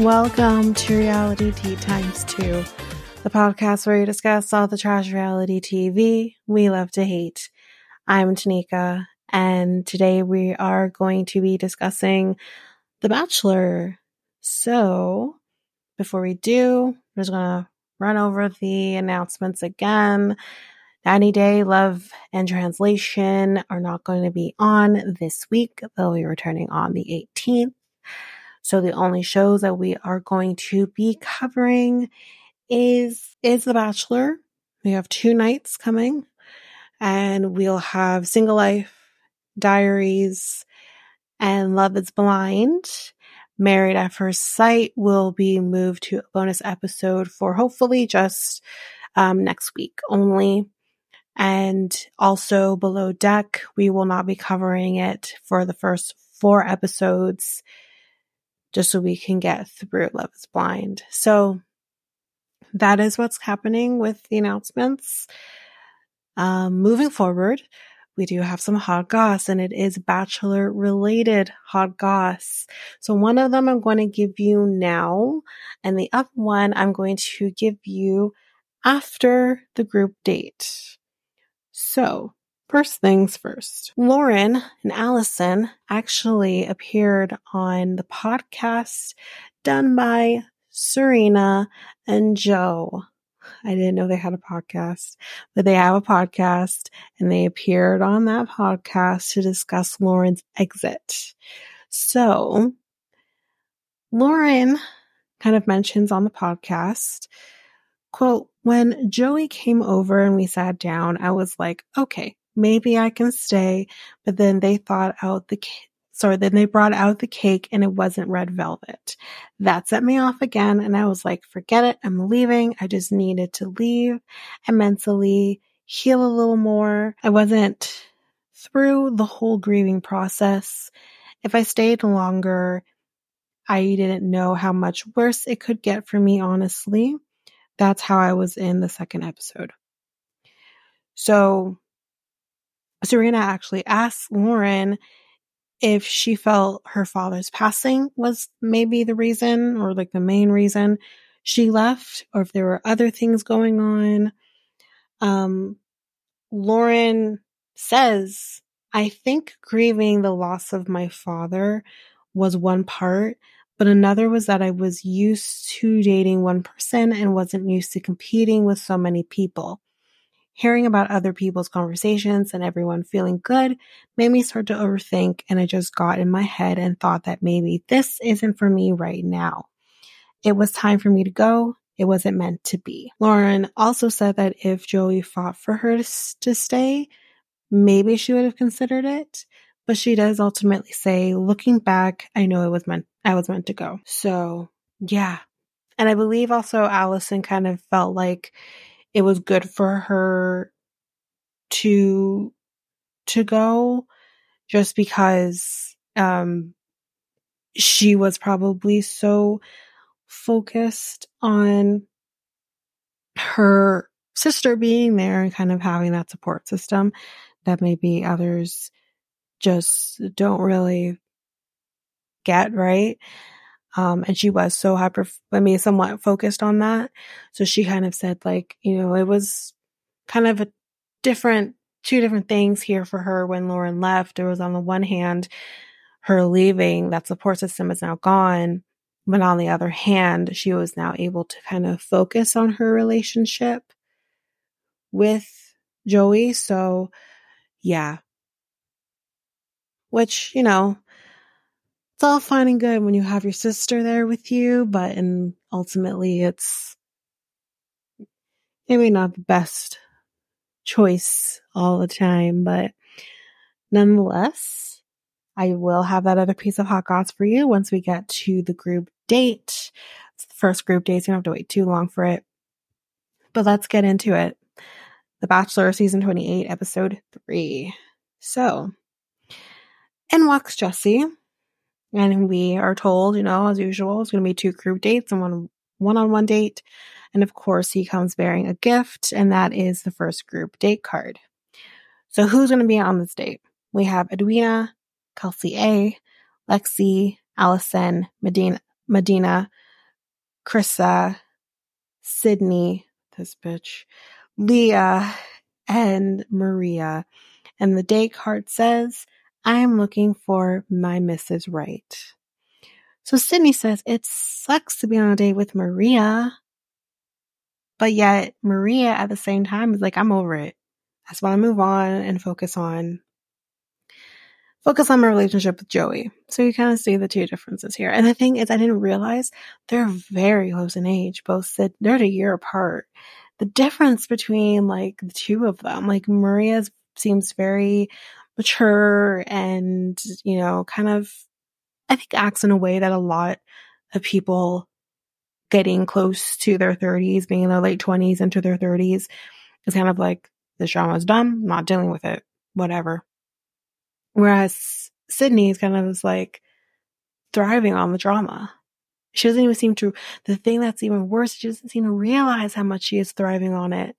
Welcome to Reality T Times 2, the podcast where we discuss all the trash reality TV we love to hate. I'm Tanika, and today we are going to be discussing The Bachelor. So, before we do, I'm just going to run over the announcements again. 90 Day, Love, and Translation are not going to be on this week. They'll be returning on the 18th. So the only shows that we are going to be covering is The Bachelor. We have two nights coming, and we'll have Single Life, Diaries, and Love is Blind. Married at First Sight will be moved to a bonus episode for hopefully just next week only. And also Below Deck, we will not be covering it for the first 4 episodes just so we can get through Love is Blind. So that is what's happening with the announcements. Moving forward, we do have some hot goss, and it is Bachelor related hot goss. So one of them I'm going to give you now, and the other one I'm going to give you after the group date. So first things first, Lauren and Allison actually appeared on the podcast done by Serena and Joe. I didn't know they had a podcast, but they have a podcast, and they appeared on that podcast to discuss Lauren's exit. So Lauren kind of mentions on the podcast, quote, "When Joey came over and we sat down, I was like, okay, maybe I can stay. But then they brought out the cake, and it wasn't red velvet. That set me off again. And I was like, forget it. I'm leaving. I just needed to leave and mentally heal a little more. I wasn't through the whole grieving process. If I stayed longer, I didn't know how much worse it could get for me, honestly. That's how I was in the second episode." So Serena actually asked Lauren if she felt her father's passing was maybe the reason, or like the main reason she left, or if there were other things going on. Lauren says, "I think grieving the loss of my father was one part, but another was that I was used to dating one person and wasn't used to competing with so many people. Hearing about other people's conversations and everyone feeling good made me start to overthink, and I just got in my head and thought that maybe this isn't for me right now. It was time for me to go. It wasn't meant to be." Lauren also said that if Joey fought for her to stay, maybe she would have considered it. But she does ultimately say, "Looking back, I know I was meant to go." So yeah. And I believe also Allison kind of felt like it was good for her to go, just because she was probably so focused on her sister being there and kind of having that support system that maybe others just don't really get, right? And she was so somewhat focused on that. So she kind of said, like, you know, it was kind of two different things here for her when Lauren left. It was, on the one hand, her leaving, that support system is now gone. But on the other hand, she was now able to kind of focus on her relationship with Joey. So yeah. Which, you know, it's all fine and good when you have your sister there with you, but ultimately it's maybe not the best choice all the time. But nonetheless, I will have that other piece of hot goss for you once we get to the group date. It's the first group date, so you don't have to wait too long for it. But let's get into it. The Bachelor, Season 28, Episode 3. So, and walks Jesse, and we are told, you know, as usual, it's going to be 2 group dates and one one-on-one date. And of course, he comes bearing a gift, and that is the first group date card. So who's going to be on this date? We have Edwina, Kelsey A., Lexi, Allison, Medina, Krissa, Sydney, this bitch, Leah, and Maria. And the day card says, I am looking for my Mrs. Right. So Sydney says, it sucks to be on a date with Maria. But yet Maria at the same time is like, I'm over it. I just want to move on and focus on my relationship with Joey. So you kind of see the two differences here. And the thing is, I didn't realize they're very close in age. Both said they're a year apart. The difference between like the two of them, like Maria seems very mature and, you know, kind of, I think acts in a way that a lot of people getting close to their 30s, being in their late 20s into their 30s is kind of like, this drama is dumb, not dealing with it, whatever. Whereas Sydney is kind of just like thriving on the drama. She doesn't even seem to, the thing that's even worse, she doesn't seem to realize how much she is thriving on it.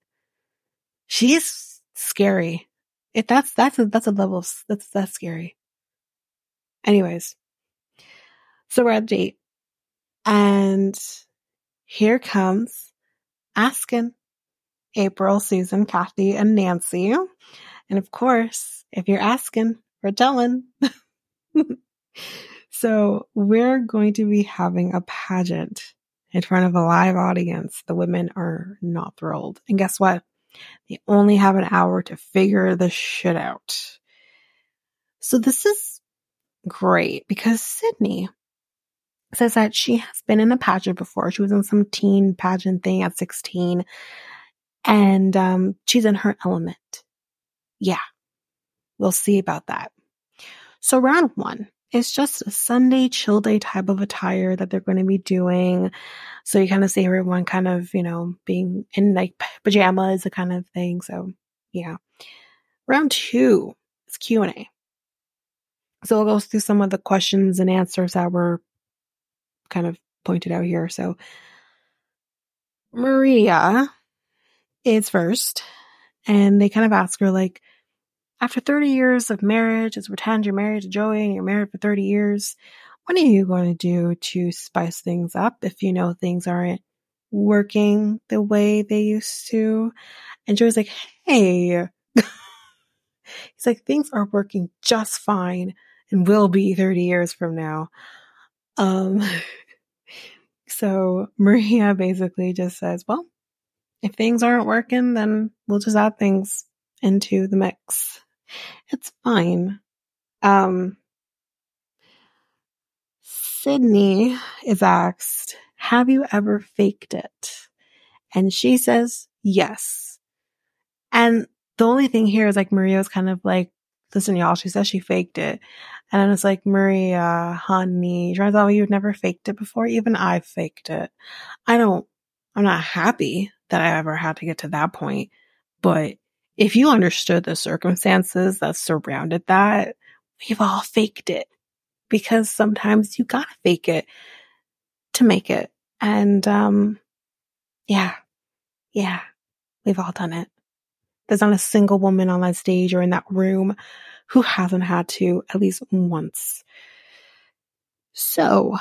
She's scary. If that's a level of, that's scary. Anyways. So we're at a date. And here comes ASKN, April, Susan, Kathy, and Nancy. And of course, if you're asking, we're telling. So we're going to be having a pageant in front of a live audience. The women are not thrilled. And guess what? They only have an hour to figure the shit out. So this is great because Sydney says that she has been in a pageant before. She was in some teen pageant thing at 16. And she's in her element. Yeah, we'll see about that. So round one, it's just a Sunday chill day type of attire that they're going to be doing. So you kind of see everyone kind of, you know, being in like pajamas, that kind of thing. So yeah. Round two is Q&A. So we'll go through some of the questions and answers that were kind of pointed out here. So Maria is first, and they kind of ask her, like, after 30 years of marriage, let's pretend you're married to Joey and you're married for 30 years. What are you going to do to spice things up if you know things aren't working the way they used to? And Joey's like, hey, he's like, things are working just fine and will be 30 years from now. So Maria basically just says, well, if things aren't working, then we'll just add things into the mix. It's fine. Sydney is asked, have you ever faked it? And she says, yes. And the only thing here is like Maria's kind of like, listen, y'all, she says she faked it. And then it's like, Maria, honey, turns out you've never faked it before. Even I faked it. I'm not happy that I ever had to get to that point. But if you understood the circumstances that surrounded that, we've all faked it because sometimes you gotta fake it to make it. And, yeah, we've all done it. There's not a single woman on that stage or in that room who hasn't had to at least once. So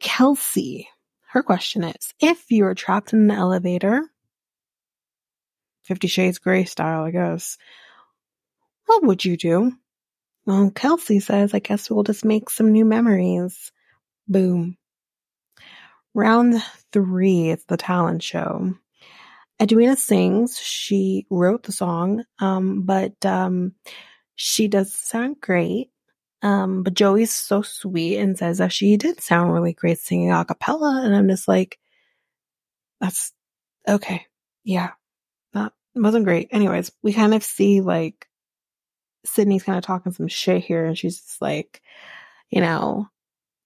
Kelsey, her question is, if you were trapped in an elevator, 50 Shades Grey style, I guess, what would you do? Well, Kelsey says, I guess we'll just make some new memories. Boom. Round three, it's the talent show. Edwina sings. She wrote the song, but she doesn't sound great. But Joey's so sweet and says that she did sound really great singing a cappella. And I'm just like, that's okay. Yeah. That wasn't great. Anyways, we kind of see like Sydney's kind of talking some shit here. And she's just like, you know,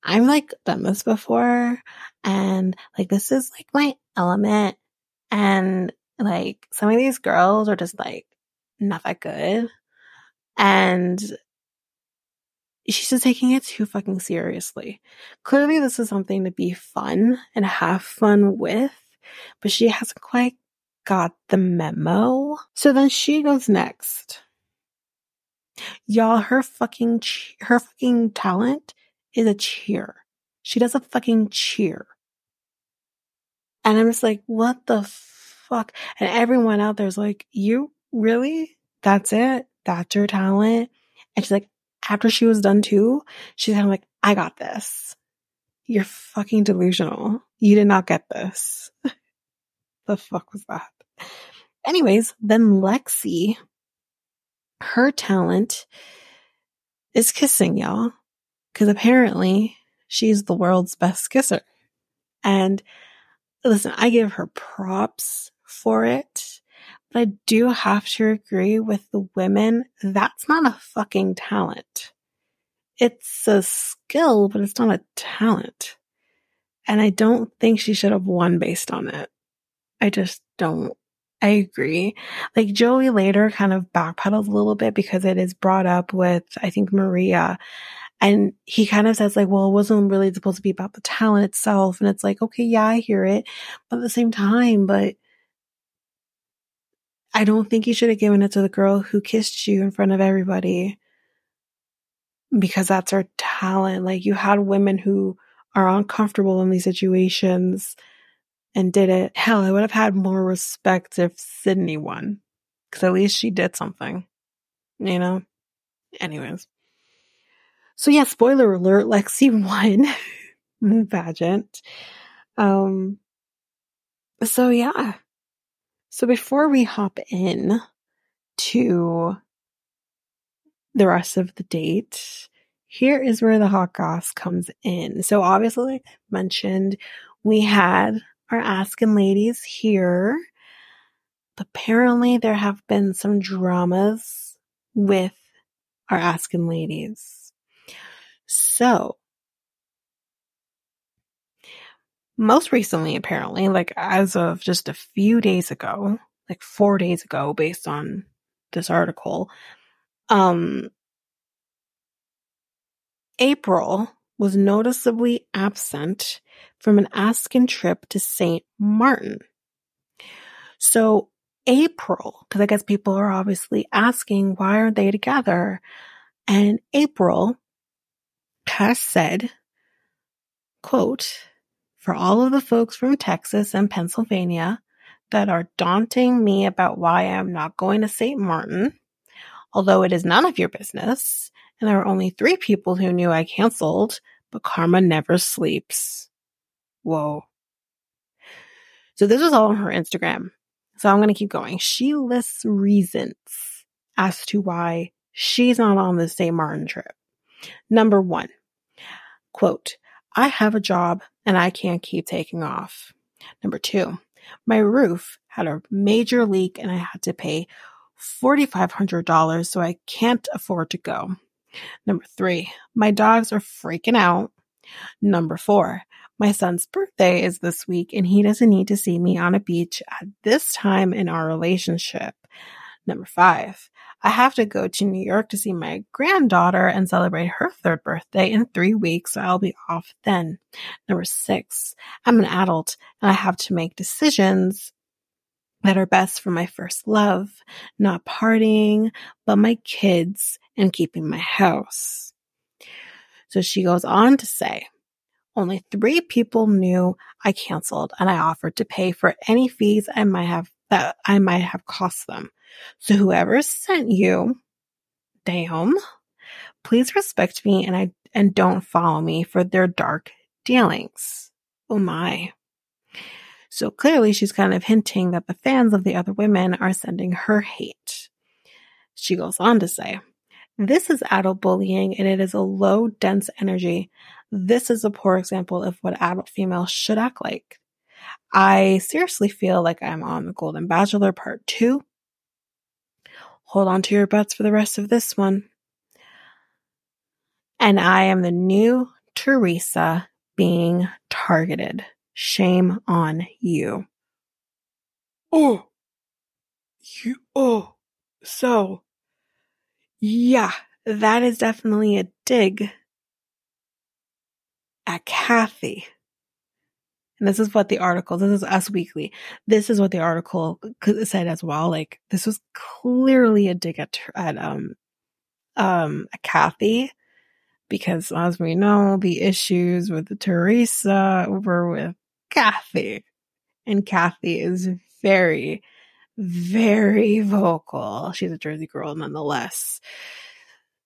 I've like done this before. And like, this is like my element. And like some of these girls are just like not that good. And she's just taking it too fucking seriously. Clearly, this is something to be fun and have fun with, but she hasn't quite got the memo. So then she goes next. Y'all, her fucking talent is a cheer. She does a fucking cheer. And I'm just like, what the fuck? And everyone out there's like, you really? That's it? That's your talent? And she's like, after she was done too, she's kind of like, I got this. You're fucking delusional. You did not get this. The fuck was that? Anyways, then Lexi, her talent is kissing, y'all. Because apparently she's the world's best kisser. And listen, I give her props for it. But I do have to agree with the women. That's not a fucking talent. It's a skill, but it's not a talent. And I don't think she should have won based on it. I just don't. I agree. Like Joey later kind of backpedals a little bit because it is brought up with, I think, Maria. And he kind of says like, well, it wasn't really supposed to be about the talent itself. And it's like, okay, yeah, I hear it. But at the same time, but I don't think you should have given it to the girl who kissed you in front of everybody because that's her talent. Like you had women who are uncomfortable in these situations and did it. Hell, I would have had more respect if Sydney won because at least she did something, you know? Anyways. So yeah, spoiler alert, Lexi won the pageant. So yeah. So before we hop in to the rest of the date, here is where the hot goss comes in. So obviously, like I mentioned, we had our ASKN ladies here. Apparently, there have been some dramas with our ASKN ladies. So, most recently, apparently, like as of just a few days ago, like 4 days ago, based on this article, April was noticeably absent from an ASKN trip to St. Martin. So April, because I guess people are obviously asking, why are they together? And April has said, quote, for all of the folks from Texas and Pennsylvania that are daunting me about why I'm not going to St. Martin, although it is none of your business, and there were only 3 people who knew I canceled, but karma never sleeps. Whoa. So this was all on her Instagram. So I'm going to keep going. She lists reasons as to why she's not on the St. Martin trip. Number 1, quote, I have a job and I can't keep taking off. Number 2, my roof had a major leak and I had to pay $4,500, so I can't afford to go. Number 3, my dogs are freaking out. Number 4, my son's birthday is this week and he doesn't need to see me on a beach at this time in our relationship. Number 5, I have to go to New York to see my granddaughter and celebrate her 3rd birthday in 3 weeks, so I'll be off then. Number 6, I'm an adult and I have to make decisions that are best for my first love, not partying, but my kids and keeping my house. So she goes on to say, only 3 people knew I canceled and I offered to pay for any fees I might have cost them. So whoever sent you, damn, please respect me and don't follow me for their dark dealings. Oh my. So clearly she's kind of hinting that the fans of the other women are sending her hate. She goes on to say, this is adult bullying and it is a low, dense energy. This is a poor example of what adult females should act like. I seriously feel like I'm on The Golden Bachelor Part 2. Hold on to your butts for the rest of this one. And I am the new Teresa being targeted. Shame on you. So, yeah, that is definitely a dig at Kathy. And this is what the article, this is Us Weekly, this is what the article said as well. Like, this was clearly a dig at Kathy, because as we know, the issues with Teresa were with Kathy. and Kathy is very, very vocal. She's a Jersey girl nonetheless.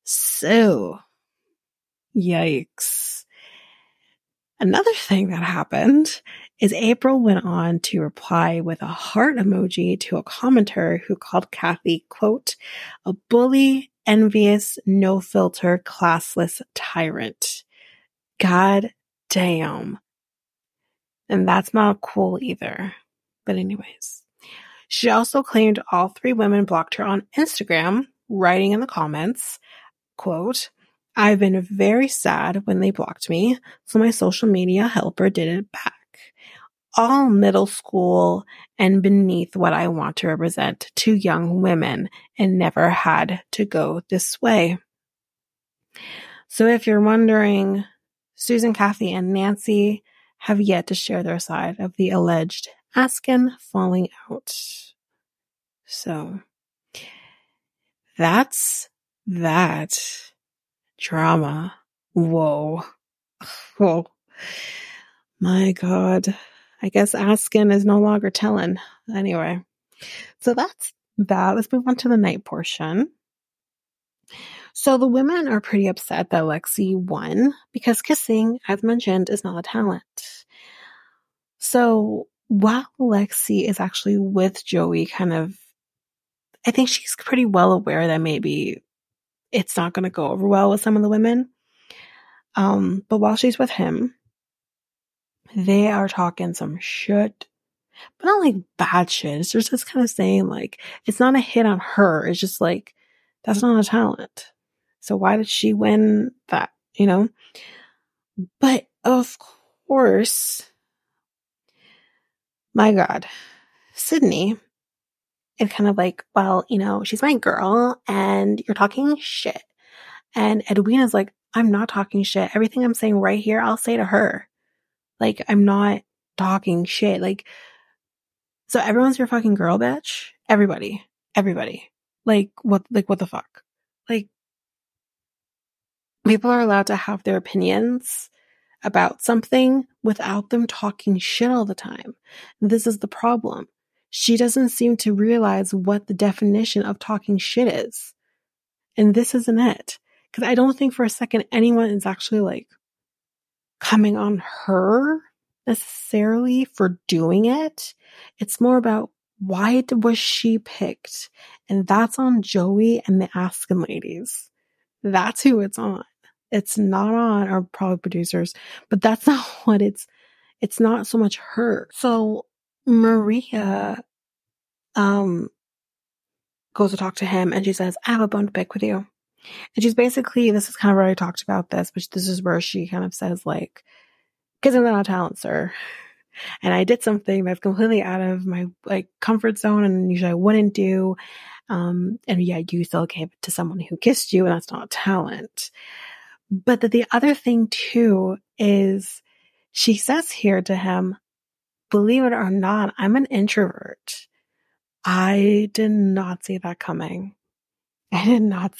So, yikes. Another thing that happened is April went on to reply with a heart emoji to a commenter who called Kathy, quote, a bully, envious, no filter, classless tyrant. God damn. And that's not cool either. But anyways, she also claimed all three women blocked her on Instagram, writing in the comments, quote, I've been very sad when they blocked me, so my social media helper did it back. All middle school and beneath what I want to represent to young women, and never had to go this way. So if you're wondering, Susan, Kathy, and Nancy have yet to share their side of the alleged ASKN falling out. So that's that. Drama. Whoa. Whoa. My God. I guess ASKN is no longer telling. Anyway. So that's that. Let's move on to the night portion. So the women are pretty upset that Lexi won because kissing, as mentioned, is not a talent. So while Lexi is actually with Joey, I think she's pretty well aware that maybe it's not going to go over well with some of the women. But while she's with him, they are talking some shit, but not like bad shit. It's just kind of saying like, it's not a hit on her. It's just like, that's not a talent. So why did she win that, you know? But of course, my God, Sydney, and kind of like, well, you know, she's my girl and you're talking shit. And Edwina's like, I'm not talking shit. Everything I'm saying right here, I'll say to her. Like, I'm not talking shit. Like, so everyone's your fucking girl, bitch. Everybody. Like, what the fuck? Like, people are allowed to have their opinions about something without them talking shit all the time. This is the problem. She doesn't seem to realize what the definition of talking shit is. And this isn't it. Because I don't think for a second anyone is actually like coming on her necessarily for doing it. It's more about why was she picked? And that's on Joey and the ASKN ladies. That's who it's on. It's not on our probably producers, but that's not what it's not so much her. So Maria goes to talk to him and she says, I have a bone to pick with you. And she's basically, this is kind of already talked about this, but this is where she kind of says like, because I'm not a talent, sir. And I did something that's completely out of my like comfort zone and usually I wouldn't do. And yeah, you still gave it to someone who kissed you and that's not talent. But the other thing too is she says here to him, believe it or not, I'm an introvert. I did not see that coming. But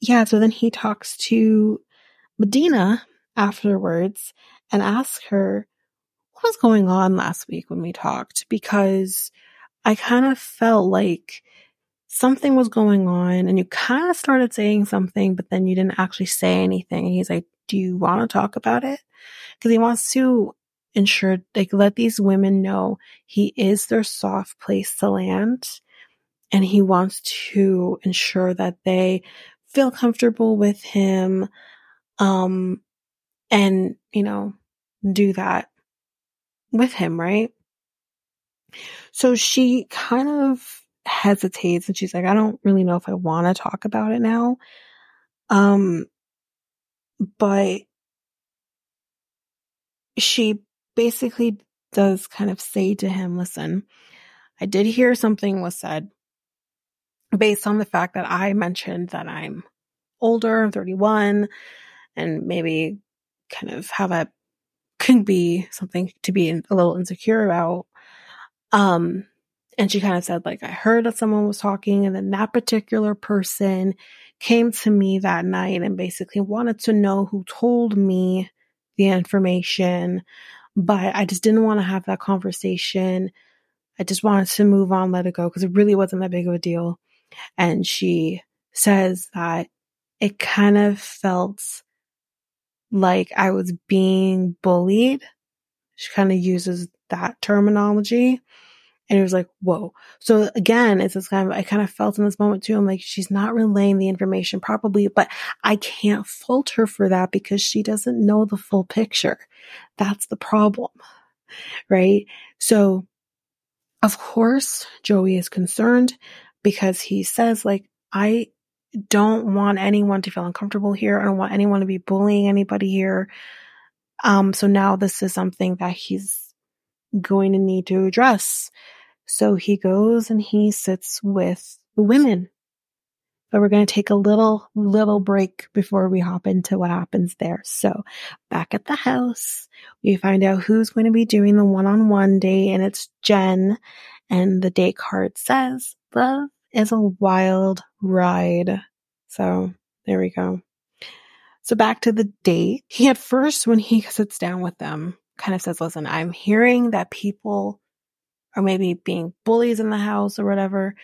yeah, so then he talks to Medina afterwards and asks her, what was going on last week when we talked? Because I kind of felt like something was going on and you kind of started saying something, but then you didn't actually say anything. And he's like, do you want to talk about it? Because he wants to ensure, like, let these women know he is their soft place to land. And he wants to ensure that they feel comfortable with him. And, you know, do that with him, right? So she kind of hesitates and she's like, I don't really know if I want to talk about it now. But she basically does kind of say to him, listen, I did hear something was said based on the fact that I mentioned that I'm older, I'm 31, and maybe kind of how that could be something to be a little insecure about. And she kind of said, like, I heard that someone was talking and then that particular person came to me that night and basically wanted to know who told me the information, but I just didn't want to have that conversation. I just wanted to move on, let it go, because it really wasn't that big of a deal. And she says that it kind of felt like I was being bullied. She kind of uses that terminology. And it was like, whoa. So again, it's this kind of, I kind of felt in this moment too, I'm like, she's not relaying the information properly, but I can't fault her for that because she doesn't know the full picture. That's the problem, right? So of course, Joey is concerned because he says, like, I don't want anyone to feel uncomfortable here. I don't want anyone to be bullying anybody here. So now this is something that he's going to need to address. So he goes and he sits with the women. But we're going to take a little break before we hop into what happens there. So back at the house, we find out who's going to be doing the one-on-one date, and it's Jen. And the date card says, "Love is a wild ride." So there we go. So back to the date. He at first, when he sits down with them, kind of says, "Listen, I'm hearing that people are maybe being bullies in the house or whatever,"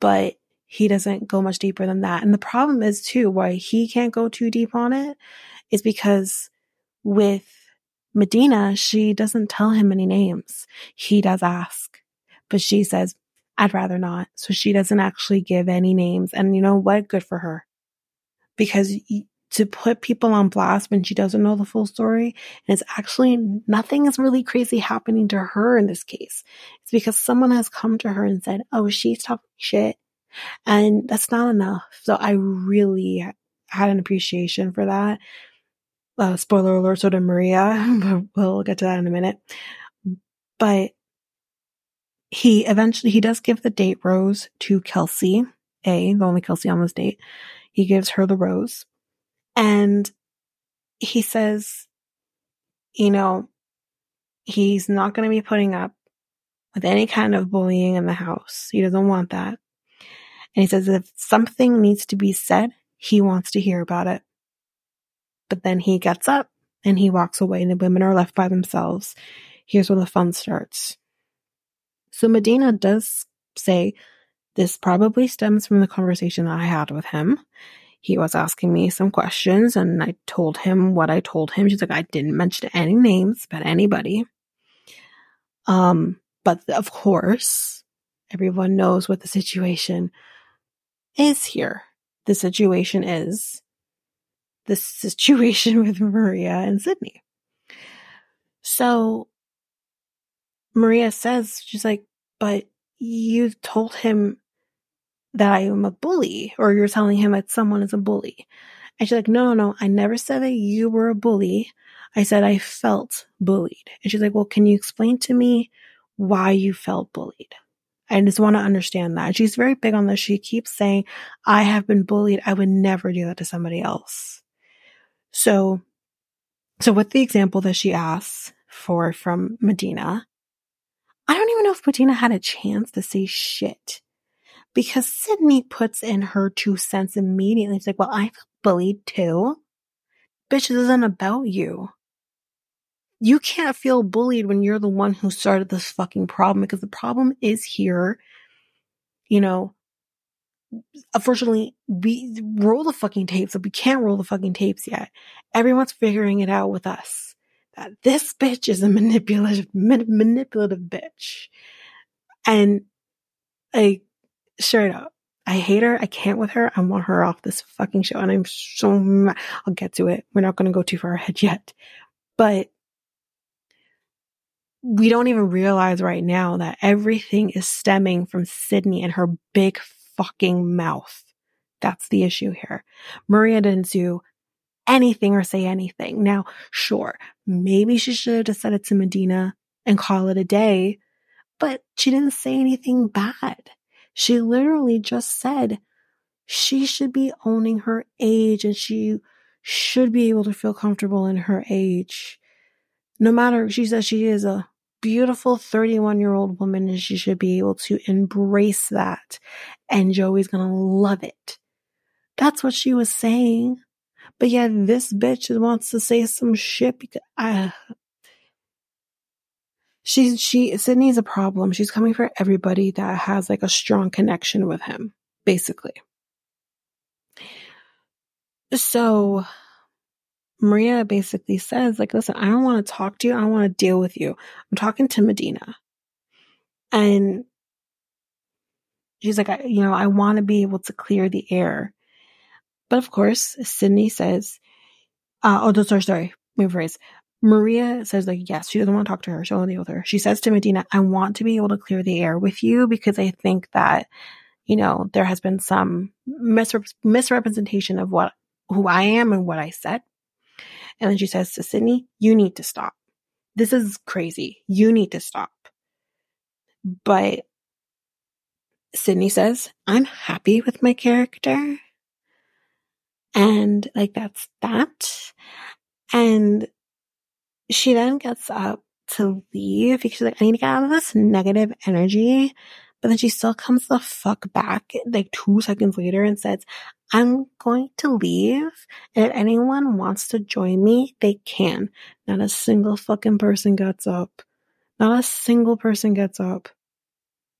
but he doesn't go much deeper than that. And the problem is too, why he can't go too deep on it is because with Medina, she doesn't tell him any names. He does ask, but she says, "I'd rather not." So she doesn't actually give any names. And you know what? Good for her. Because to put people on blast when she doesn't know the full story, and it's actually nothing is really crazy happening to her in this case. It's because someone has come to her and said, "Oh, she's talking shit." And that's not enough. So I really had an appreciation for that. Spoiler alert, so did Maria, but we'll get to that in a minute. But he does give the date rose to Kelsey A., the only Kelsey on this date. He gives her the rose. And he says, you know, he's not going to be putting up with any kind of bullying in the house. He doesn't want that. And he says if something needs to be said, he wants to hear about it. But then he gets up and he walks away, and the women are left by themselves. Here's where the fun starts. So Medina does say this probably stems from the conversation that I had with him. He was asking me some questions, and I told him what I told him. She's like, "I didn't mention any names about anybody." But of course, everyone knows what the situation is here. The situation is the situation with Maria and Sydney. So Maria says, she's like, "But you told him that I am a bully, or you're telling him that someone is a bully." And she's like, no, "I never said that you were a bully. I said I felt bullied." And she's like, "Well, can you explain to me why you felt bullied? I just want to understand that." She's very big on this. She keeps saying, "I have been bullied. I would never do that to somebody else." So with the example that she asks for from Medina, I don't even know if Medina had a chance to say shit, because Sydney puts in her 2 cents immediately. She's like, "Well, I felt bullied too." Bitch, this isn't about you. You can't feel bullied when you're the one who started this fucking problem, because the problem is here. You know, unfortunately, we roll the fucking tapes, but we can't roll the fucking tapes yet. Everyone's figuring it out with us. That this bitch is a manipulative bitch. And I, sure up, I hate her. I can't with her. I want her off this fucking show. And I'm so mad. I'll get to it. We're not going to go too far ahead yet. But we don't even realize right now that everything is stemming from Sydney and her big fucking mouth. That's the issue here. Maria didn't do anything or say anything. Now, sure, maybe she should have just said it to Medina and call it a day, but she didn't say anything bad. She literally just said she should be owning her age and she should be able to feel comfortable in her age. No matter, she says she is a beautiful 31-year-old woman and she should be able to embrace that. And Joey's going to love it. That's what she was saying. But yeah, this bitch wants to say some shit because Sydney's a problem. She's coming for everybody that has like a strong connection with him, basically. So Maria basically says, like, listen, I don't want to talk to you. I don't want to deal with you. I'm talking to Medina. And she's like, I want to be able to clear the air. But of course, Sydney says, Maria says, like, yes, she doesn't want to talk to her. She'll deal with her. She says to Medina, I want to be able to clear the air with you because I think that, there has been some misrepresentation of who I am and what I said. And then she says to Sydney, you need to stop. This is crazy. You need to stop. But Sydney says, I'm happy with my character. And like, that's that. And she then gets up to leave because she's like, I need to get out of this negative energy. But then she still comes the fuck back like 2 seconds later and says, I'm going to leave. And if anyone wants to join me, they can. Not a single fucking person gets up. Not a single person gets up.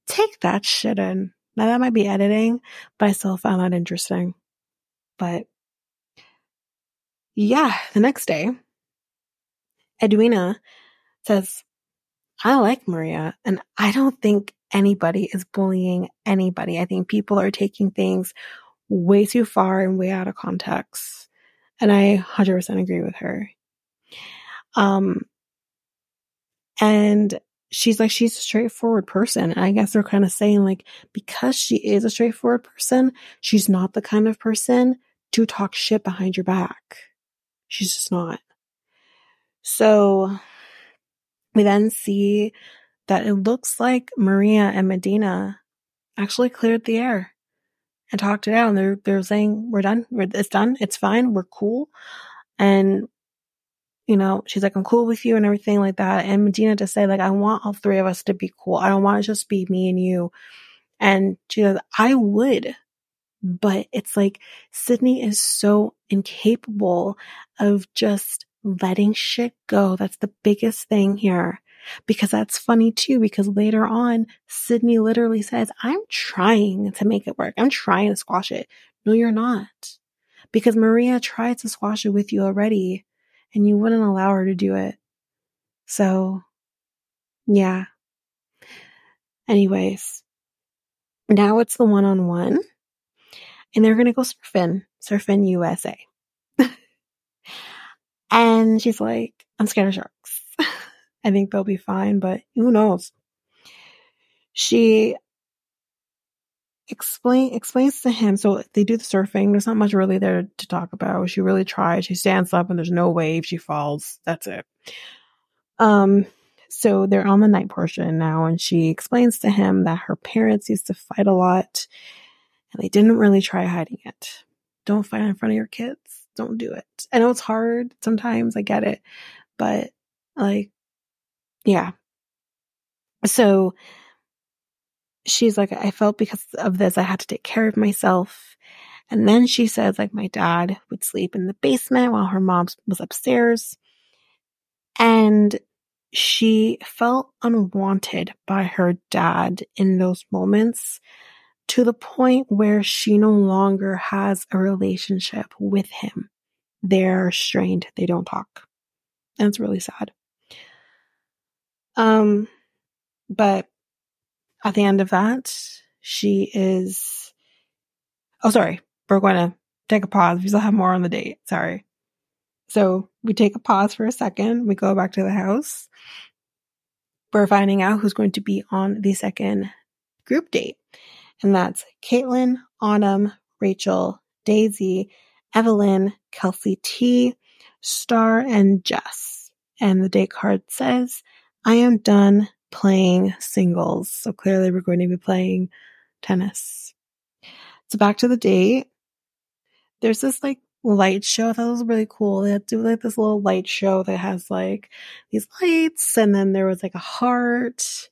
Take that shit in. Now that might be editing, but I still found that interesting. But yeah, the next day, Edwina says, I like Maria, and I don't think anybody is bullying anybody. I think people are taking things way too far and way out of context. And I 100% agree with her. And she's like, she's a straightforward person. And I guess they're kind of saying, like, because she is a straightforward person, she's not the kind of person to talk shit behind your back. She's just not. So we then see that it looks like Maria and Medina actually cleared the air and talked it out. And they're saying, we're done. It's done. It's fine. We're cool. And, she's like, I'm cool with you and everything like that. And Medina just said, like, I want all three of us to be cool. I don't want it to just be me and you. And she goes, I would. But it's like Sydney is so incapable of just letting shit go. That's the biggest thing here. Because that's funny too, because later on, Sydney literally says, I'm trying to make it work. I'm trying to squash it. No, you're not. Because Maria tried to squash it with you already, and you wouldn't allow her to do it. So, yeah. Anyways, now it's the one-on-one, and they're going to go surfing USA. And she's like, I'm scared of sharks. I think they'll be fine, but who knows? She explains to him. So they do the surfing. There's not much really there to talk about. She really tried. She stands up and there's no wave. She falls. That's it. So they're on the night portion now, and she explains to him that her parents used to fight a lot and they didn't really try hiding it. Don't fight in front of your kids. Don't do it. I know it's hard sometimes. I get it. But like, yeah. So she's like, I felt because of this, I had to take care of myself. And then she says, like, my dad would sleep in the basement while her mom was upstairs. And she felt unwanted by her dad in those moments to the point where she no longer has a relationship with him. They're strained. They don't talk. And it's really sad. But at the end of that, she is, oh, sorry, we're going to take a pause. We still have more on the date. Sorry. So we take a pause for a second. We go back to the house. We're finding out who's going to be on the second group date. And that's Caitlin, Autumn, Rachel, Daisy, Evelyn, Kelsey T, Star, and Jess. And the date card says, I am done playing singles. So clearly we're going to be playing tennis. So back to the date. There's this like light show. That was really cool. They had to do like this little light show that has like these lights. And then there was like a heart,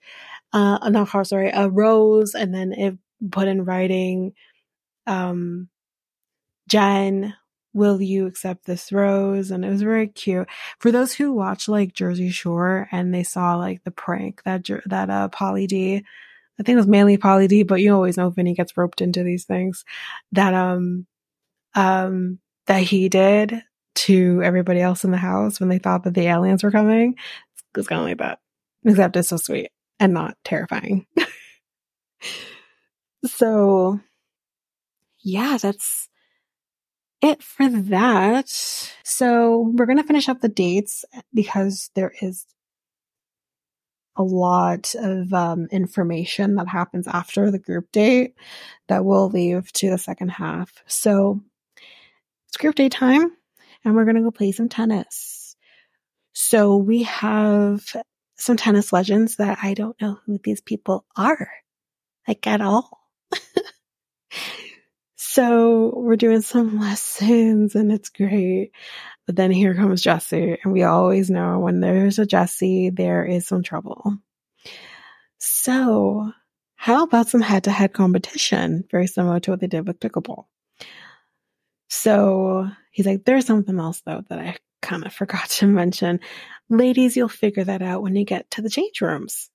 a rose. And then it put in writing, Jen, will you accept this rose? And it was very cute. For those who watch like Jersey Shore and they saw like the prank that Pauly D, I think it was mainly Pauly D, but you always know Vinny gets roped into these things, that he did to everybody else in the house when they thought that the aliens were coming. It's kind of like that, except it's so sweet and not terrifying. So yeah, that's it for that. So we're going to finish up the dates because there is a lot of information that happens after the group date that we'll leave to the second half. So it's group date time and we're going to go play some tennis. So we have some tennis legends that I don't know who these people are, like at all. So we're doing some lessons and it's great. But then here comes Jesse. And we always know when there's a Jesse, there is some trouble. So how about some head-to-head competition? Very similar to what they did with pickleball. So he's like, there's something else though that I kind of forgot to mention. Ladies, you'll figure that out when you get to the change rooms.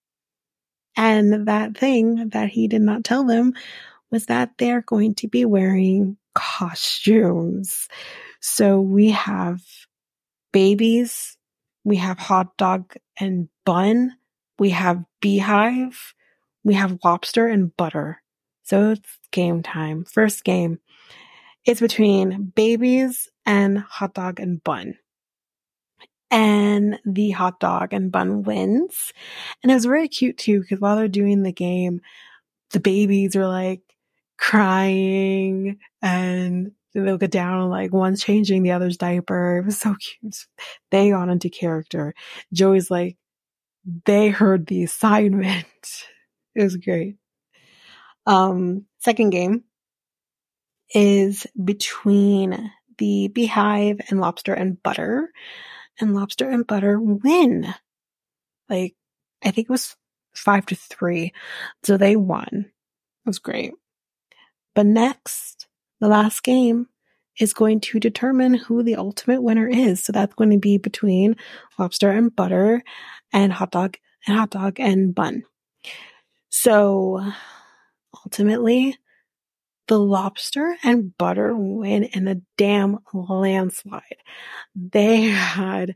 And that thing that he did not tell them was that they're going to be wearing costumes. So we have babies, we have hot dog and bun, we have beehive, we have lobster and butter. So it's game time. First game is between babies and hot dog and bun. And the hot dog and bun wins. And it was very cute too, because while they're doing the game, the babies are like crying and they'll get down, like one's changing the other's diaper. It was so cute. They got into character. Joey's like, they heard the assignment. It was great. Second game is between the beehive and lobster and butter. And lobster and butter win. Like, I think it was 5-3. So they won. It was great. But next, the last game is going to determine who the ultimate winner is. So that's going to be between lobster and butter and hot dog and bun. So ultimately, the lobster and butter win in a damn landslide. They had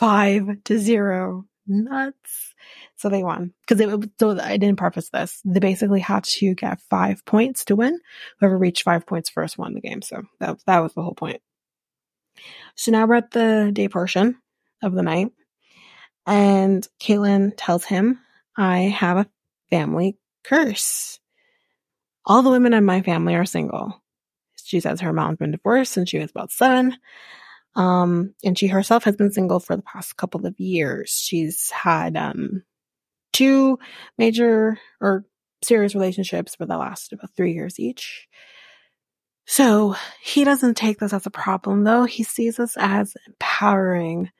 5-0. Nuts. So they won. So I didn't preface this. They basically had to get 5 points to win. Whoever reached 5 points first won the game. So that was the whole point. So now we're at the day portion of the night. And Caitlin tells him, I have a family curse. All the women in my family are single. She says her mom's been divorced since she was about 7. And she herself has been single for the past couple of years. She's had, 2 major or serious relationships, but that lasted about 3 years each. So he doesn't take this as a problem though. He sees this as empowering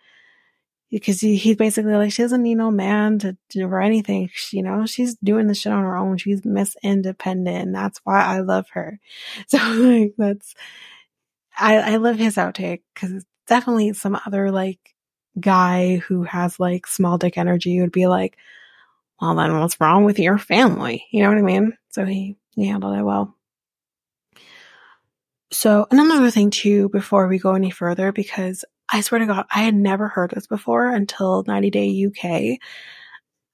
because he's basically like, she doesn't need no man to do or anything. She's doing this shit on her own. She's Miss Independent. And that's why I love her. So like, I love his outtake because it's definitely some other like guy who has like small dick energy would be like, well, then what's wrong with your family? You know what I mean? So he handled it well. So another thing too, before we go any further, because I swear to God, I had never heard this before until 90 Day UK.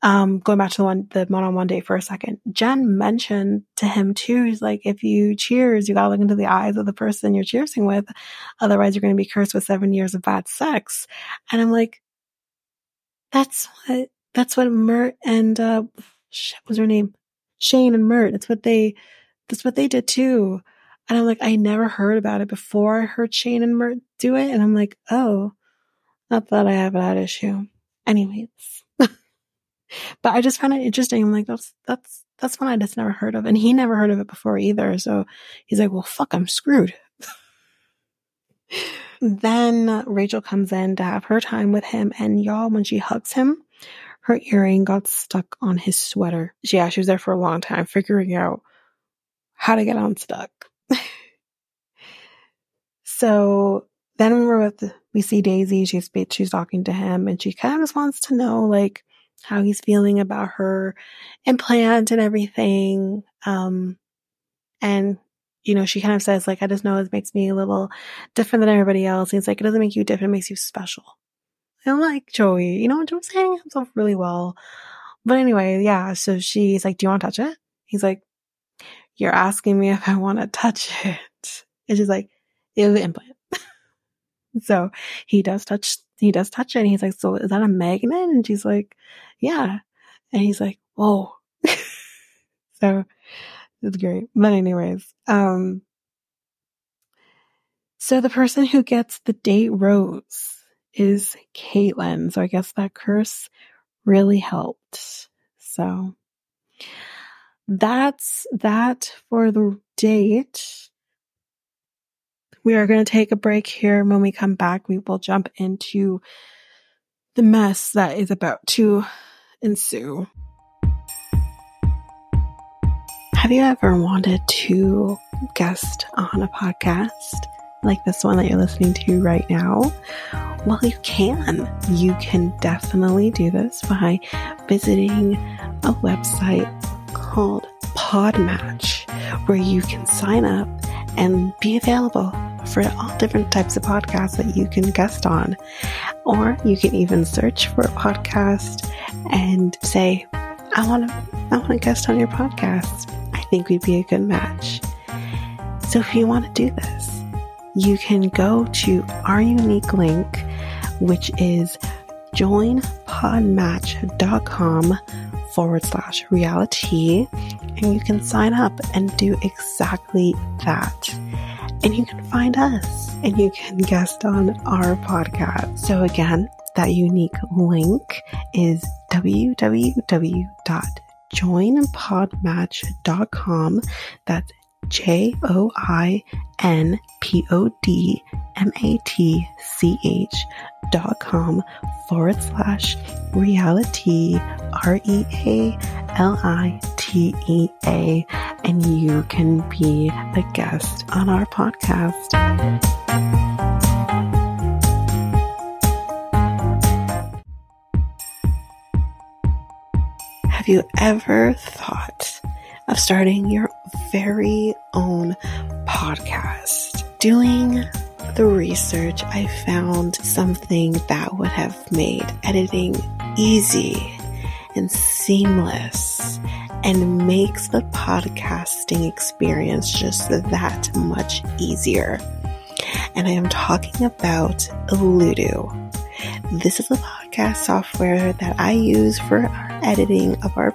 Going back to the one-on-one date for a second, Jen mentioned to him too, he's like, if you cheers, you gotta look into the eyes of the person you're cheersing with. Otherwise you're going to be cursed with 7 years of bad sex. And I'm like, that's what Mert and, what was her name? Shane and Mert. That's what they did too. And I'm like, I never heard about it before I heard Shane and Mert do it. And I'm like, oh, not that I have that issue. Anyways. But I just found it interesting. I'm like, that's one I just never heard of. And he never heard of it before either. So he's like, well, fuck, I'm screwed. Then Rachel comes in to have her time with him. And y'all, when she hugs him, her earring got stuck on his sweater. Yeah, she was there for a long time figuring out how to get unstuck. So then we see Daisy, she's talking to him, and she kind of just wants to know, like, how he's feeling about her implant and everything. And, you know, she kind of says, like, I just know it makes me a little different than everybody else. And he's like, it doesn't make you different, it makes you special. And I'm like, Joey, you know, Joey's hanging himself really well. But anyway, yeah, so she's like, do you want to touch it? He's like, you're asking me if I want to touch it. And she's like, it was an implant. So he does touch it. And he's like, so is that a magnet? And she's like, yeah. And he's like, whoa. So it's great. But anyways, so the person who gets the date rose is Caitlin. So I guess that curse really helped. So that's that for the date. We are going to take a break here. When we come back, we will jump into the mess that is about to ensue. Have you ever wanted to guest on a podcast like this one that you're listening to right now? Well, you can. You can definitely do this by visiting a website called Podmatch, where you can sign up and be available for all different types of podcasts that you can guest on. Or you can even search for a podcast and say, I want to guest on your podcast. I think we'd be a good match. So if you want to do this, you can go to our unique link, which is joinpodmatch.com/reality, and you can sign up and do exactly that. And you can find us and you can guest on our podcast. So again, that unique link is www.joinpodmatch.com. That's joinpodmatch.com/reality, realitea, and you can be a guest on our podcast. Have you ever thought of starting your very own podcast? Doing the research, I found something that would have made editing easy and seamless and makes the podcasting experience just that much easier. And I am talking about Alitu. This is a podcast software that I use for our editing of our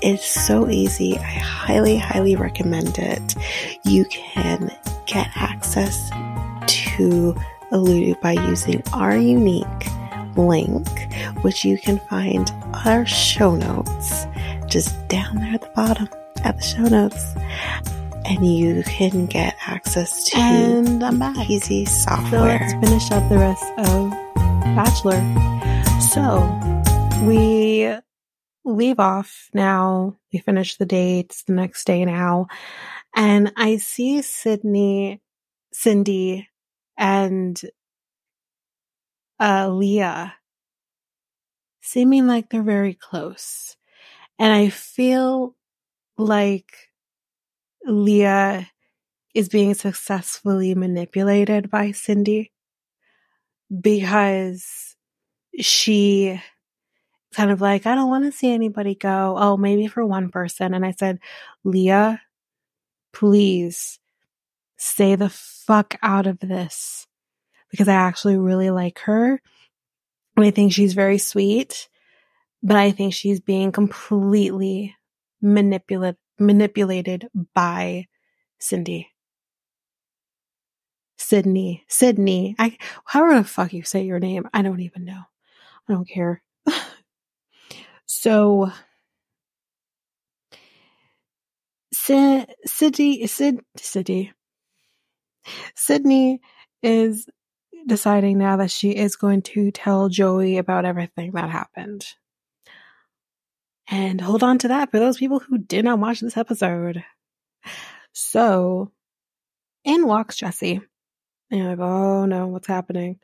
It's so easy. I highly recommend it. You can get access to Alitu by using our unique link, which you can find on our show notes, just down there at the bottom at the show notes, and you can get access to easy software. So let's finish up the rest of Bachelor. So we leave off now. We finish the dates the next day now, and I see Cindy, and Leah seeming like they're very close, and I feel like Leah is being successfully manipulated by Cindy, because she kind of like, I don't want to see anybody go. Oh, maybe for one person. And I said, Leah, please stay the fuck out of this, because I actually really like her. And I think she's very sweet, but I think she's being completely manipulated by Sydney. However the fuck you say your name, I don't even know. I don't care. So, Sydney is deciding now that she is going to tell Joey about everything that happened. And hold on to that for those people who did not watch this episode. So, in walks Jesse. And you're like, oh no, what's happening?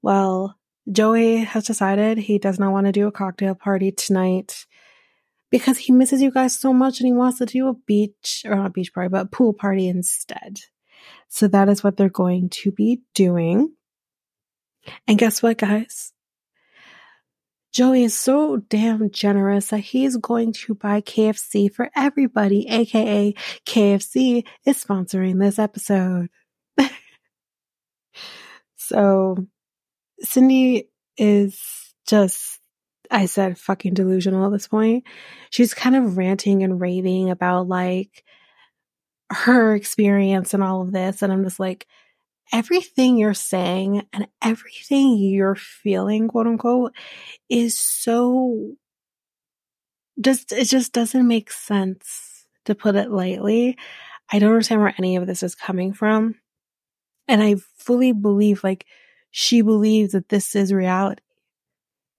Well, Joey has decided he does not want to do a cocktail party tonight because he misses you guys so much and he wants to do a pool party instead. So that is what they're going to be doing. And guess what, guys? Joey is so damn generous that he's going to buy KFC for everybody, aka KFC is sponsoring this episode. So Cindy is just, I said, fucking delusional at this point. She's kind of ranting and raving about like her experience and all of this. And I'm just like, everything you're saying and everything you're feeling, quote unquote, is so it just doesn't make sense, to put it lightly. I don't understand where any of this is coming from. And I fully believe, like, she believes that this is reality.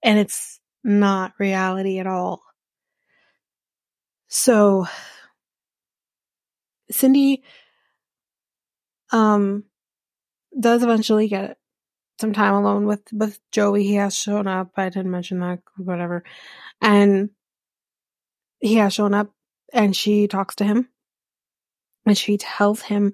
And it's not reality at all. So, Cindy does eventually get some time alone with Joey. He has shown up. I didn't mention that, whatever. And he has shown up, and she talks to him. And she tells him,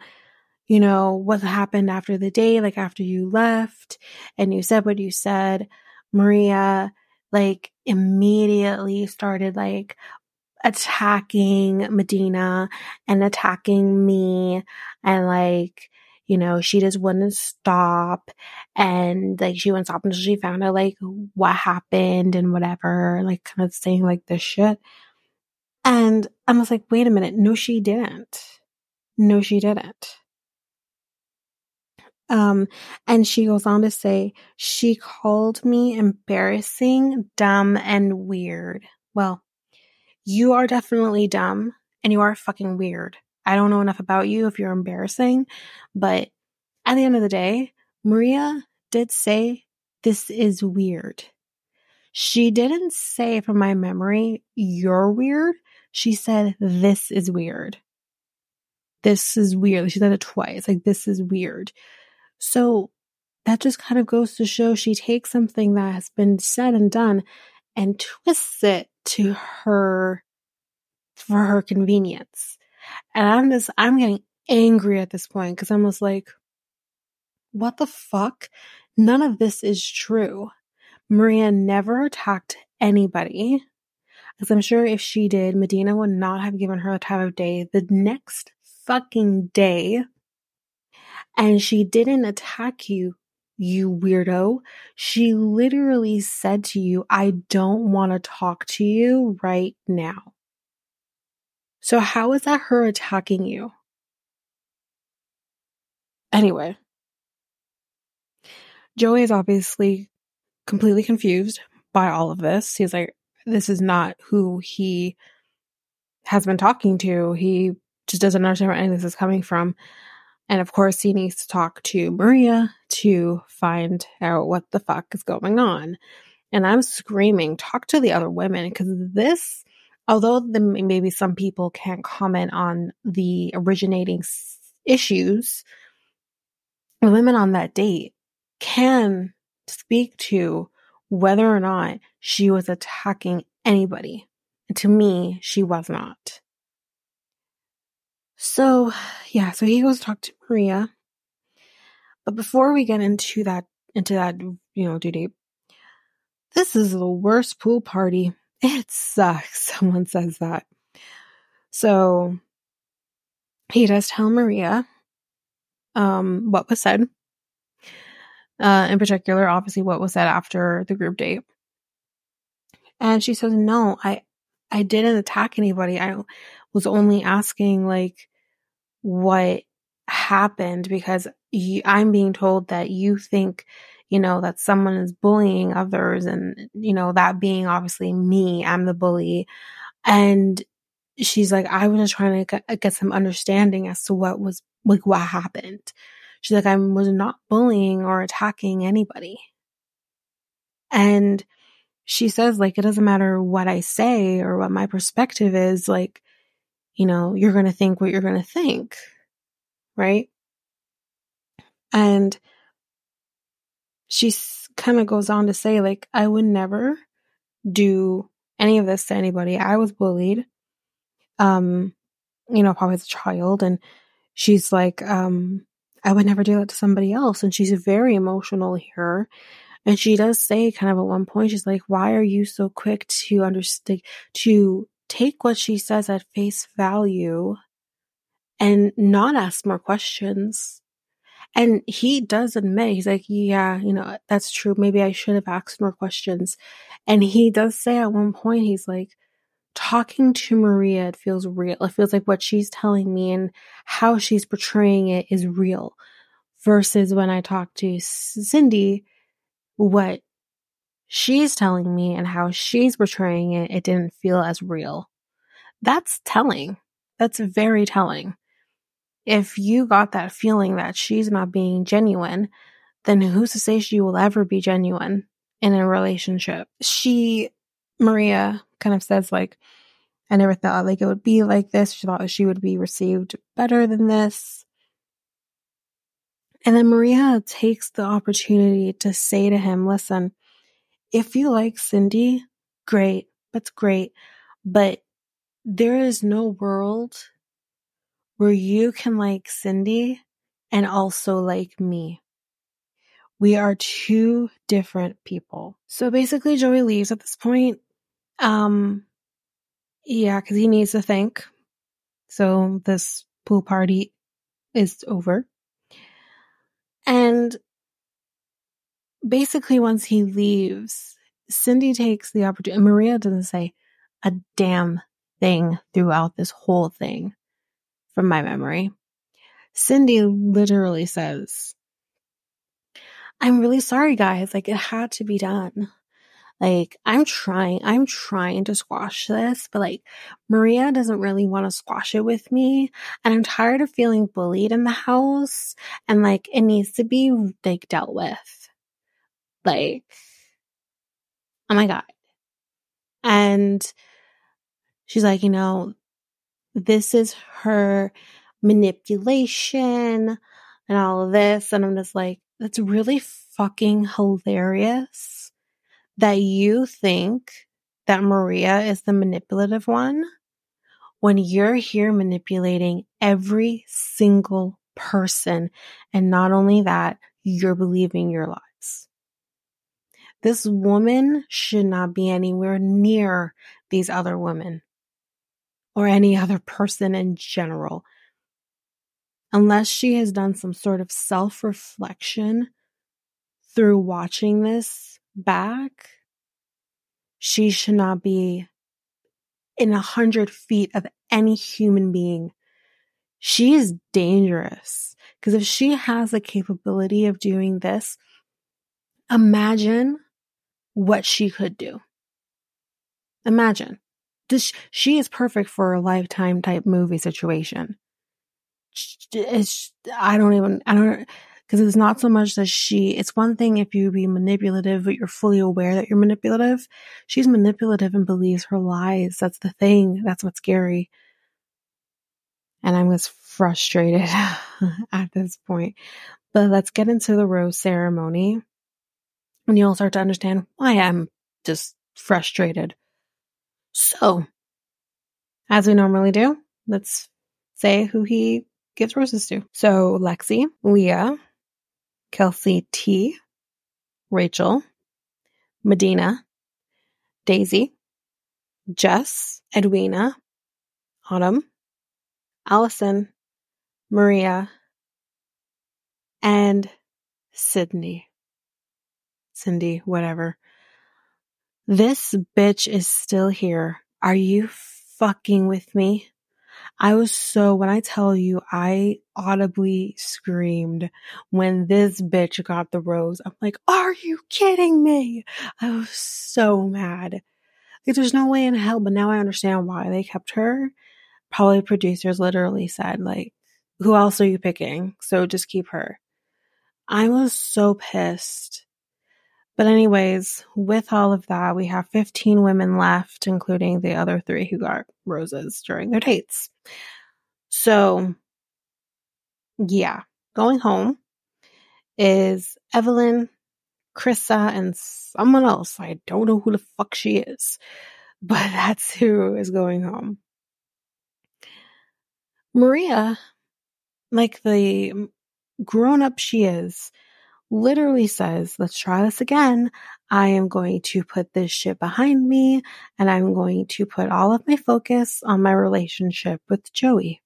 you know, what happened after the day, like after you left and you said what you said. Maria, like, immediately started like attacking Medina and attacking me. And like, you know, she just wouldn't stop. And like, she wouldn't stop until she found out like what happened and whatever, like kind of saying like this shit. And I was like, wait a minute. No, she didn't. And she goes on to say, she called me embarrassing, dumb, and weird. Well, you are definitely dumb and you are fucking weird. I don't know enough about you if you're embarrassing, but at the end of the day, Maria did say, this is weird. She didn't say, from my memory, you're weird. She said, this is weird. This is weird. She said it twice. Like, this is weird. So that just kind of goes to show, she takes something that has been said and done and twists it to her, for her convenience. And I'm getting angry at this point, because I'm just like, what the fuck? None of this is true. Maria never attacked anybody. Because I'm sure if she did, Medina would not have given her the time of day the next fucking day. And she didn't attack you, you weirdo. She literally said to you, I don't want to talk to you right now. So how is that her attacking you? Anyway, Joey is obviously completely confused by all of this. He's like, this is not who he has been talking to. He just doesn't understand where any of this is coming from. And of course, he needs to talk to Maria to find out what the fuck is going on. And I'm screaming, talk to the other women, because this, although maybe some people can't comment on the originating issues, the women on that date can speak to whether or not she was attacking anybody. And to me, she was not. So, yeah, so he goes to talk to Maria. But before we get into that, you know, doo-doo, This is the worst pool party. It sucks. Someone says that. So he does tell Maria what was said. In particular, obviously, what was said after the group date. And she says, no, I didn't attack anybody. I was only asking, like, what happened, because I'm being told that you think, you know, that someone is bullying others, and, you know, that being obviously me, I'm the bully. And she's like, I was just trying to get some understanding as to what was, like, what happened. She's like, I was not bullying or attacking anybody. And she says, like, it doesn't matter what I say or what my perspective is, like, you know, you're going to think what you're going to think, right? And she kind of goes on to say, like, I would never do any of this to anybody. I was bullied, you know, probably as a child. And she's like, I would never do that to somebody else. And she's very emotional here. And she does say kind of at one point, she's like, why are you so quick to understand, to take what she says at face value and not ask more questions? And he does admit, he's like, yeah, you know, that's true. Maybe I should have asked more questions. And he does say at one point, he's like, talking to Maria, it feels real. It feels like what she's telling me and how she's portraying it is real, versus when I talk to Cindy, what she's telling me and how she's portraying it, it didn't feel as real. That's telling. That's very telling. If you got that feeling that she's not being genuine, then who's to say she will ever be genuine in a relationship? Maria kind of says, like, I never thought, like, it would be like this. She thought she would be received better than this. And then Maria takes the opportunity to say to him, listen, if you like Cindy, great. That's great. But there is no world where you can like Cindy and also like me. We are two different people. So basically, Joey leaves at this point. Yeah, because he needs to think. So this pool party is over. And basically, once he leaves, Cindy takes the opportunity. Maria doesn't say a damn thing throughout this whole thing, from my memory. Cindy literally says, I'm really sorry, guys. Like, it had to be done. Like, I'm trying to squash this, but, like, Maria doesn't really want to squash it with me. And I'm tired of feeling bullied in the house. And, like, it needs to be, like, dealt with. Like, oh my God. And she's like, you know, this is her manipulation and all of this. And I'm just like, that's really fucking hilarious that you think that Maria is the manipulative one when you're here manipulating every single person. And not only that, you're believing your lies. This woman should not be anywhere near these other women or any other person in general, unless she has done some sort of self-reflection through watching this back. She should not be in 100 feet of any human being. She is dangerous, because if she has the capability of doing this, imagine what she could do. Imagine this. She is perfect for a Lifetime type movie situation. Because it's not so much that it's one thing if you be manipulative, but you're fully aware that you're manipulative. She's manipulative and believes her lies. That's the thing. That's what's scary. And I'm just frustrated at this point. But let's get into the rose ceremony, and you'll start to understand why I'm just frustrated. So, as we normally do, let's say who he gives roses to. So, Lexi, Leah, Kelsey T, Rachel, Medina, Daisy, Jess, Edwina, Autumn, Allison, Maria, and Sydney. Cindy, whatever. This bitch is still here. Are you fucking with me? When I tell you, I audibly screamed when this bitch got the rose. I'm like, are you kidding me? I was so mad. Like, there's no way in hell, but now I understand why they kept her. Probably producers literally said, like, who else are you picking? So just keep her. I was so pissed. But anyways, with all of that, we have 15 women left, including the other three who got roses during their dates. So, yeah, going home is Evelyn, Krissa, and someone else. I don't know who the fuck she is, but that's who is going home. Maria, like the grown-up she is, literally says, let's try this again. I am going to put this shit behind me, and I'm going to put all of my focus on my relationship with Joey.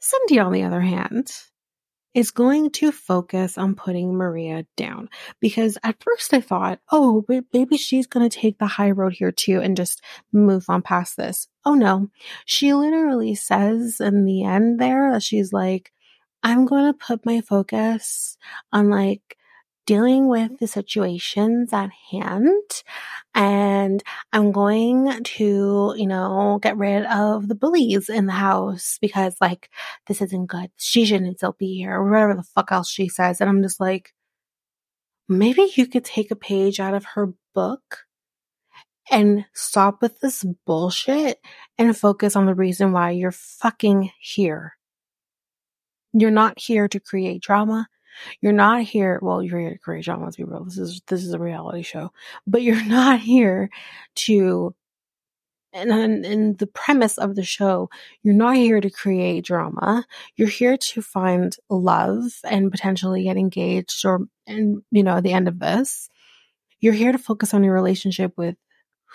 Cindy, on the other hand, is going to focus on putting Maria down, because at first I thought, oh, maybe she's going to take the high road here too and just move on past this. Oh no. She literally says in the end there that she's like, I'm going to put my focus on, like, dealing with the situations at hand, and I'm going to, you know, get rid of the bullies in the house because, like, this isn't good. She shouldn't still be here, or whatever the fuck else she says. And I'm just like, maybe you could take a page out of her book and stop with this bullshit and focus on the reason why you're fucking here. You're not here to create drama. You're not here. Well, you're here to create drama, let's be real. This is a reality show. But you're not here to, and the premise of the show, you're not here to create drama. You're here to find love and potentially get engaged, or, and you know, at the end of this, you're here to focus on your relationship with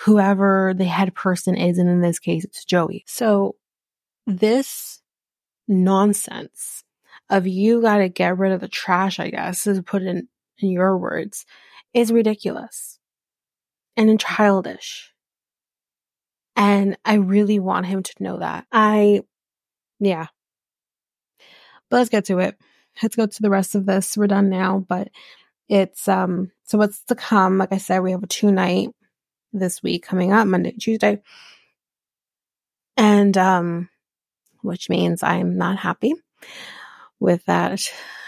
whoever the head person is. And in this case, it's Joey. So this nonsense of you got to get rid of the trash, I guess, is put in your words, is ridiculous and childish. And I really want him to know that. Yeah. But let's get to it. Let's go to the rest of this. We're done now, but it's, so what's to come? Like I said, we have a 2-night this week coming up, Monday, Tuesday. And, which means I'm not happy with that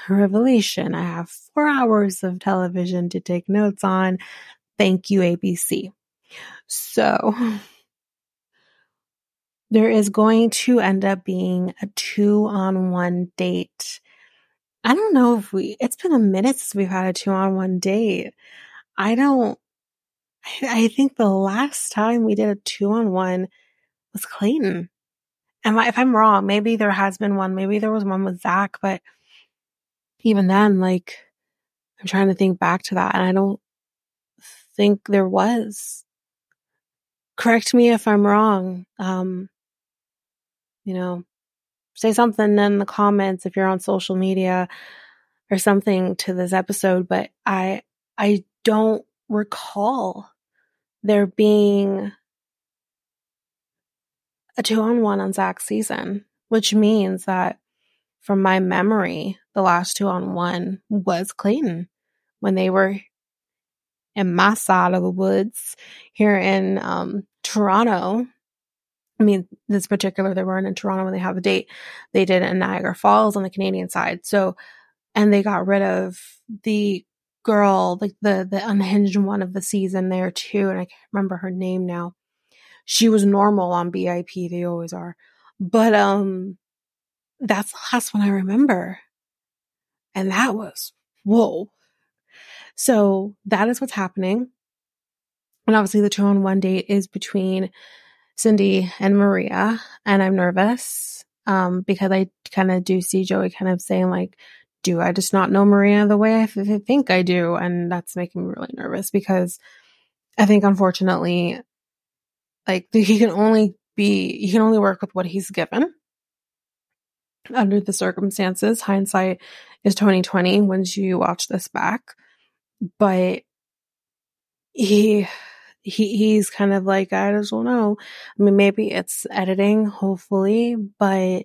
revelation. I have 4 hours of television to take notes on. Thank you, ABC. So there is going to end up being a 2-on-1 date. I don't know if it's been a minute since we've had a 2-on-1 date. I think the last time we did a 2-on-1 was Clayton. And if I'm wrong, maybe there has been one. Maybe there was one with Zach, but even then, like, I'm trying to think back to that, and I don't think there was. Correct me if I'm wrong. You know, say something in the comments if you're on social media or something to this episode. But I don't recall there being a 2-on-1 on Zach's season, which means that from my memory, the last 2-on-1 was Clayton when they were in my side of the woods here in Toronto. I mean, this particular, they weren't in Toronto when they have a date. They did it in Niagara Falls on the Canadian side. So, and they got rid of the girl, like the unhinged one of the season there too. And I can't remember her name now. She was normal on BIP. They always are. But that's the last one I remember. And that was, whoa. So that is what's happening. And obviously the 2-on-1 date is between Cindy and Maria. And I'm nervous because I kind of do see Joey kind of saying, like, do I just not know Maria the way I think I do? And that's making me really nervous because I think, unfortunately, like he can only work with what he's given under the circumstances. Hindsight is 20/20 once you watch this back, but he's kind of like, I just don't know. I mean, maybe it's editing, hopefully, but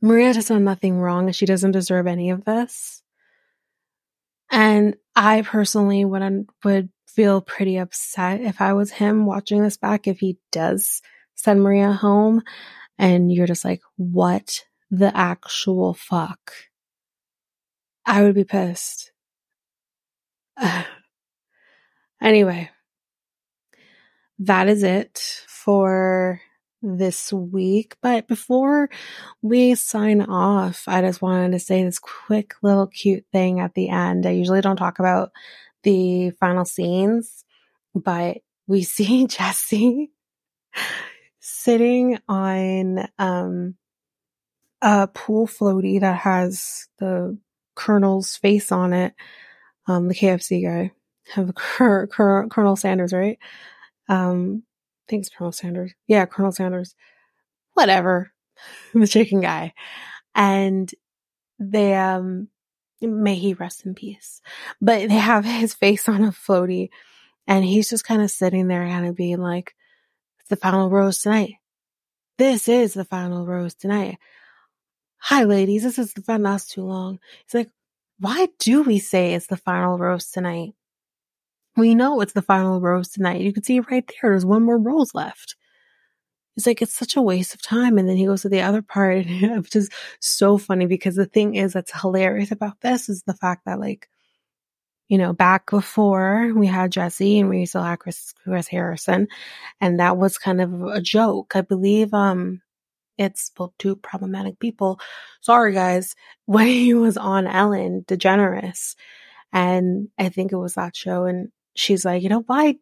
Maria has done nothing wrong and she doesn't deserve any of this. And I personally would feel pretty upset if I was him watching this back, if he does send Maria home and you're just like, what the actual fuck? I would be pissed. Anyway, that is it for this week. But before we sign off, I just wanted to say this quick little cute thing at the end. I usually don't talk about the final scenes, but we see Jesse sitting on a pool floatie that has the Colonel's face on it. The KFC guy, have Colonel Sanders, right? I think it's Colonel Sanders. Yeah, Colonel Sanders. Whatever. The chicken guy. And they, may he rest in peace. But they have his face on a floaty. And he's just kind of sitting there kind of being like, it's the final rose tonight. This is the final rose tonight. Hi, ladies. This has been us too long. It's like, why do we say it's the final rose tonight? We know it's the final rose tonight. You can see right there. There's one more rose left. It's like, it's such a waste of time. And then he goes to the other part, which is so funny because the thing is that's hilarious about this is the fact that, like, you know, back before we had Jesse and we still had Chris Harrison, and that was kind of a joke. I believe it's two problematic people. Sorry, guys. When he was on Ellen DeGeneres, and I think it was that show, and she's like, you know, why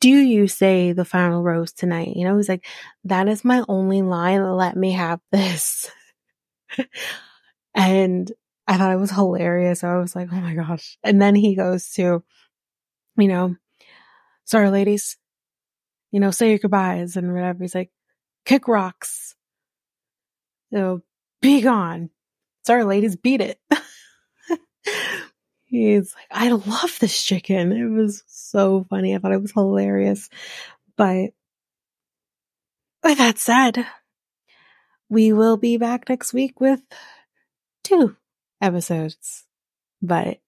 do you say the final rose tonight? You know, he's like, that is my only line. Let me have this. And I thought it was hilarious. I was like, oh my gosh. And then he goes to, you know, sorry, ladies, you know, say your goodbyes and whatever. He's like, kick rocks. You know, be gone. Sorry, ladies, beat it. He's like, I love this chicken. It was so funny. I thought it was hilarious. But with that said, we will be back next week with 2 episodes. But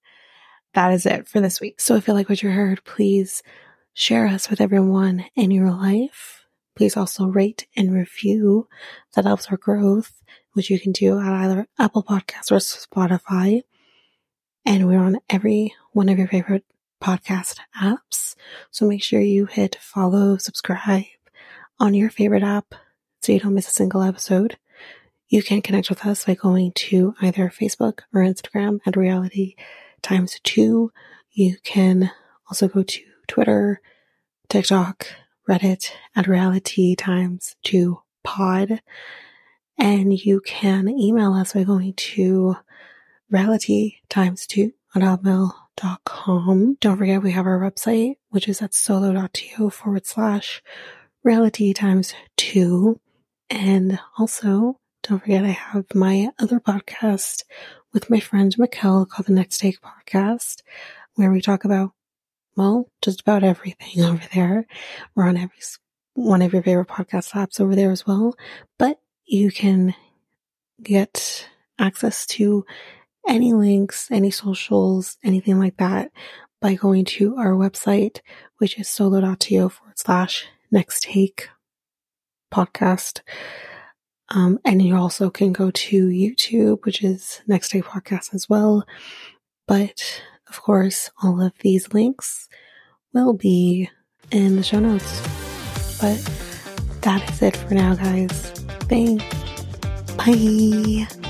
that is it for this week. So if you like what you heard, please share us with everyone in your life. Please also rate and review. That helps our growth, which you can do at either Apple Podcasts or Spotify. And we're on every one of your favorite podcast apps. So make sure you hit follow, subscribe on your favorite app so you don't miss a single episode. You can connect with us by going to either Facebook or Instagram at Reality2. You can also go to Twitter, TikTok, Reddit at Reality2Pod. And you can email us by going to reality2@hotmail.com. Don't forget, we have our website, which is at solo.to/reality2. And also, don't forget, I have my other podcast with my friend Mikkel called The Next Take Podcast, where we talk about, well, just about everything over there. We're on every one of your favorite podcast apps over there as well. But you can get access to any links, any socials, anything like that by going to our website, which is solo.to/next take podcast. And you also can go to YouTube, which is Next Take Podcast as well. But of course, all of these links will be in the show notes. But that is it for now, guys. Thanks. Bye.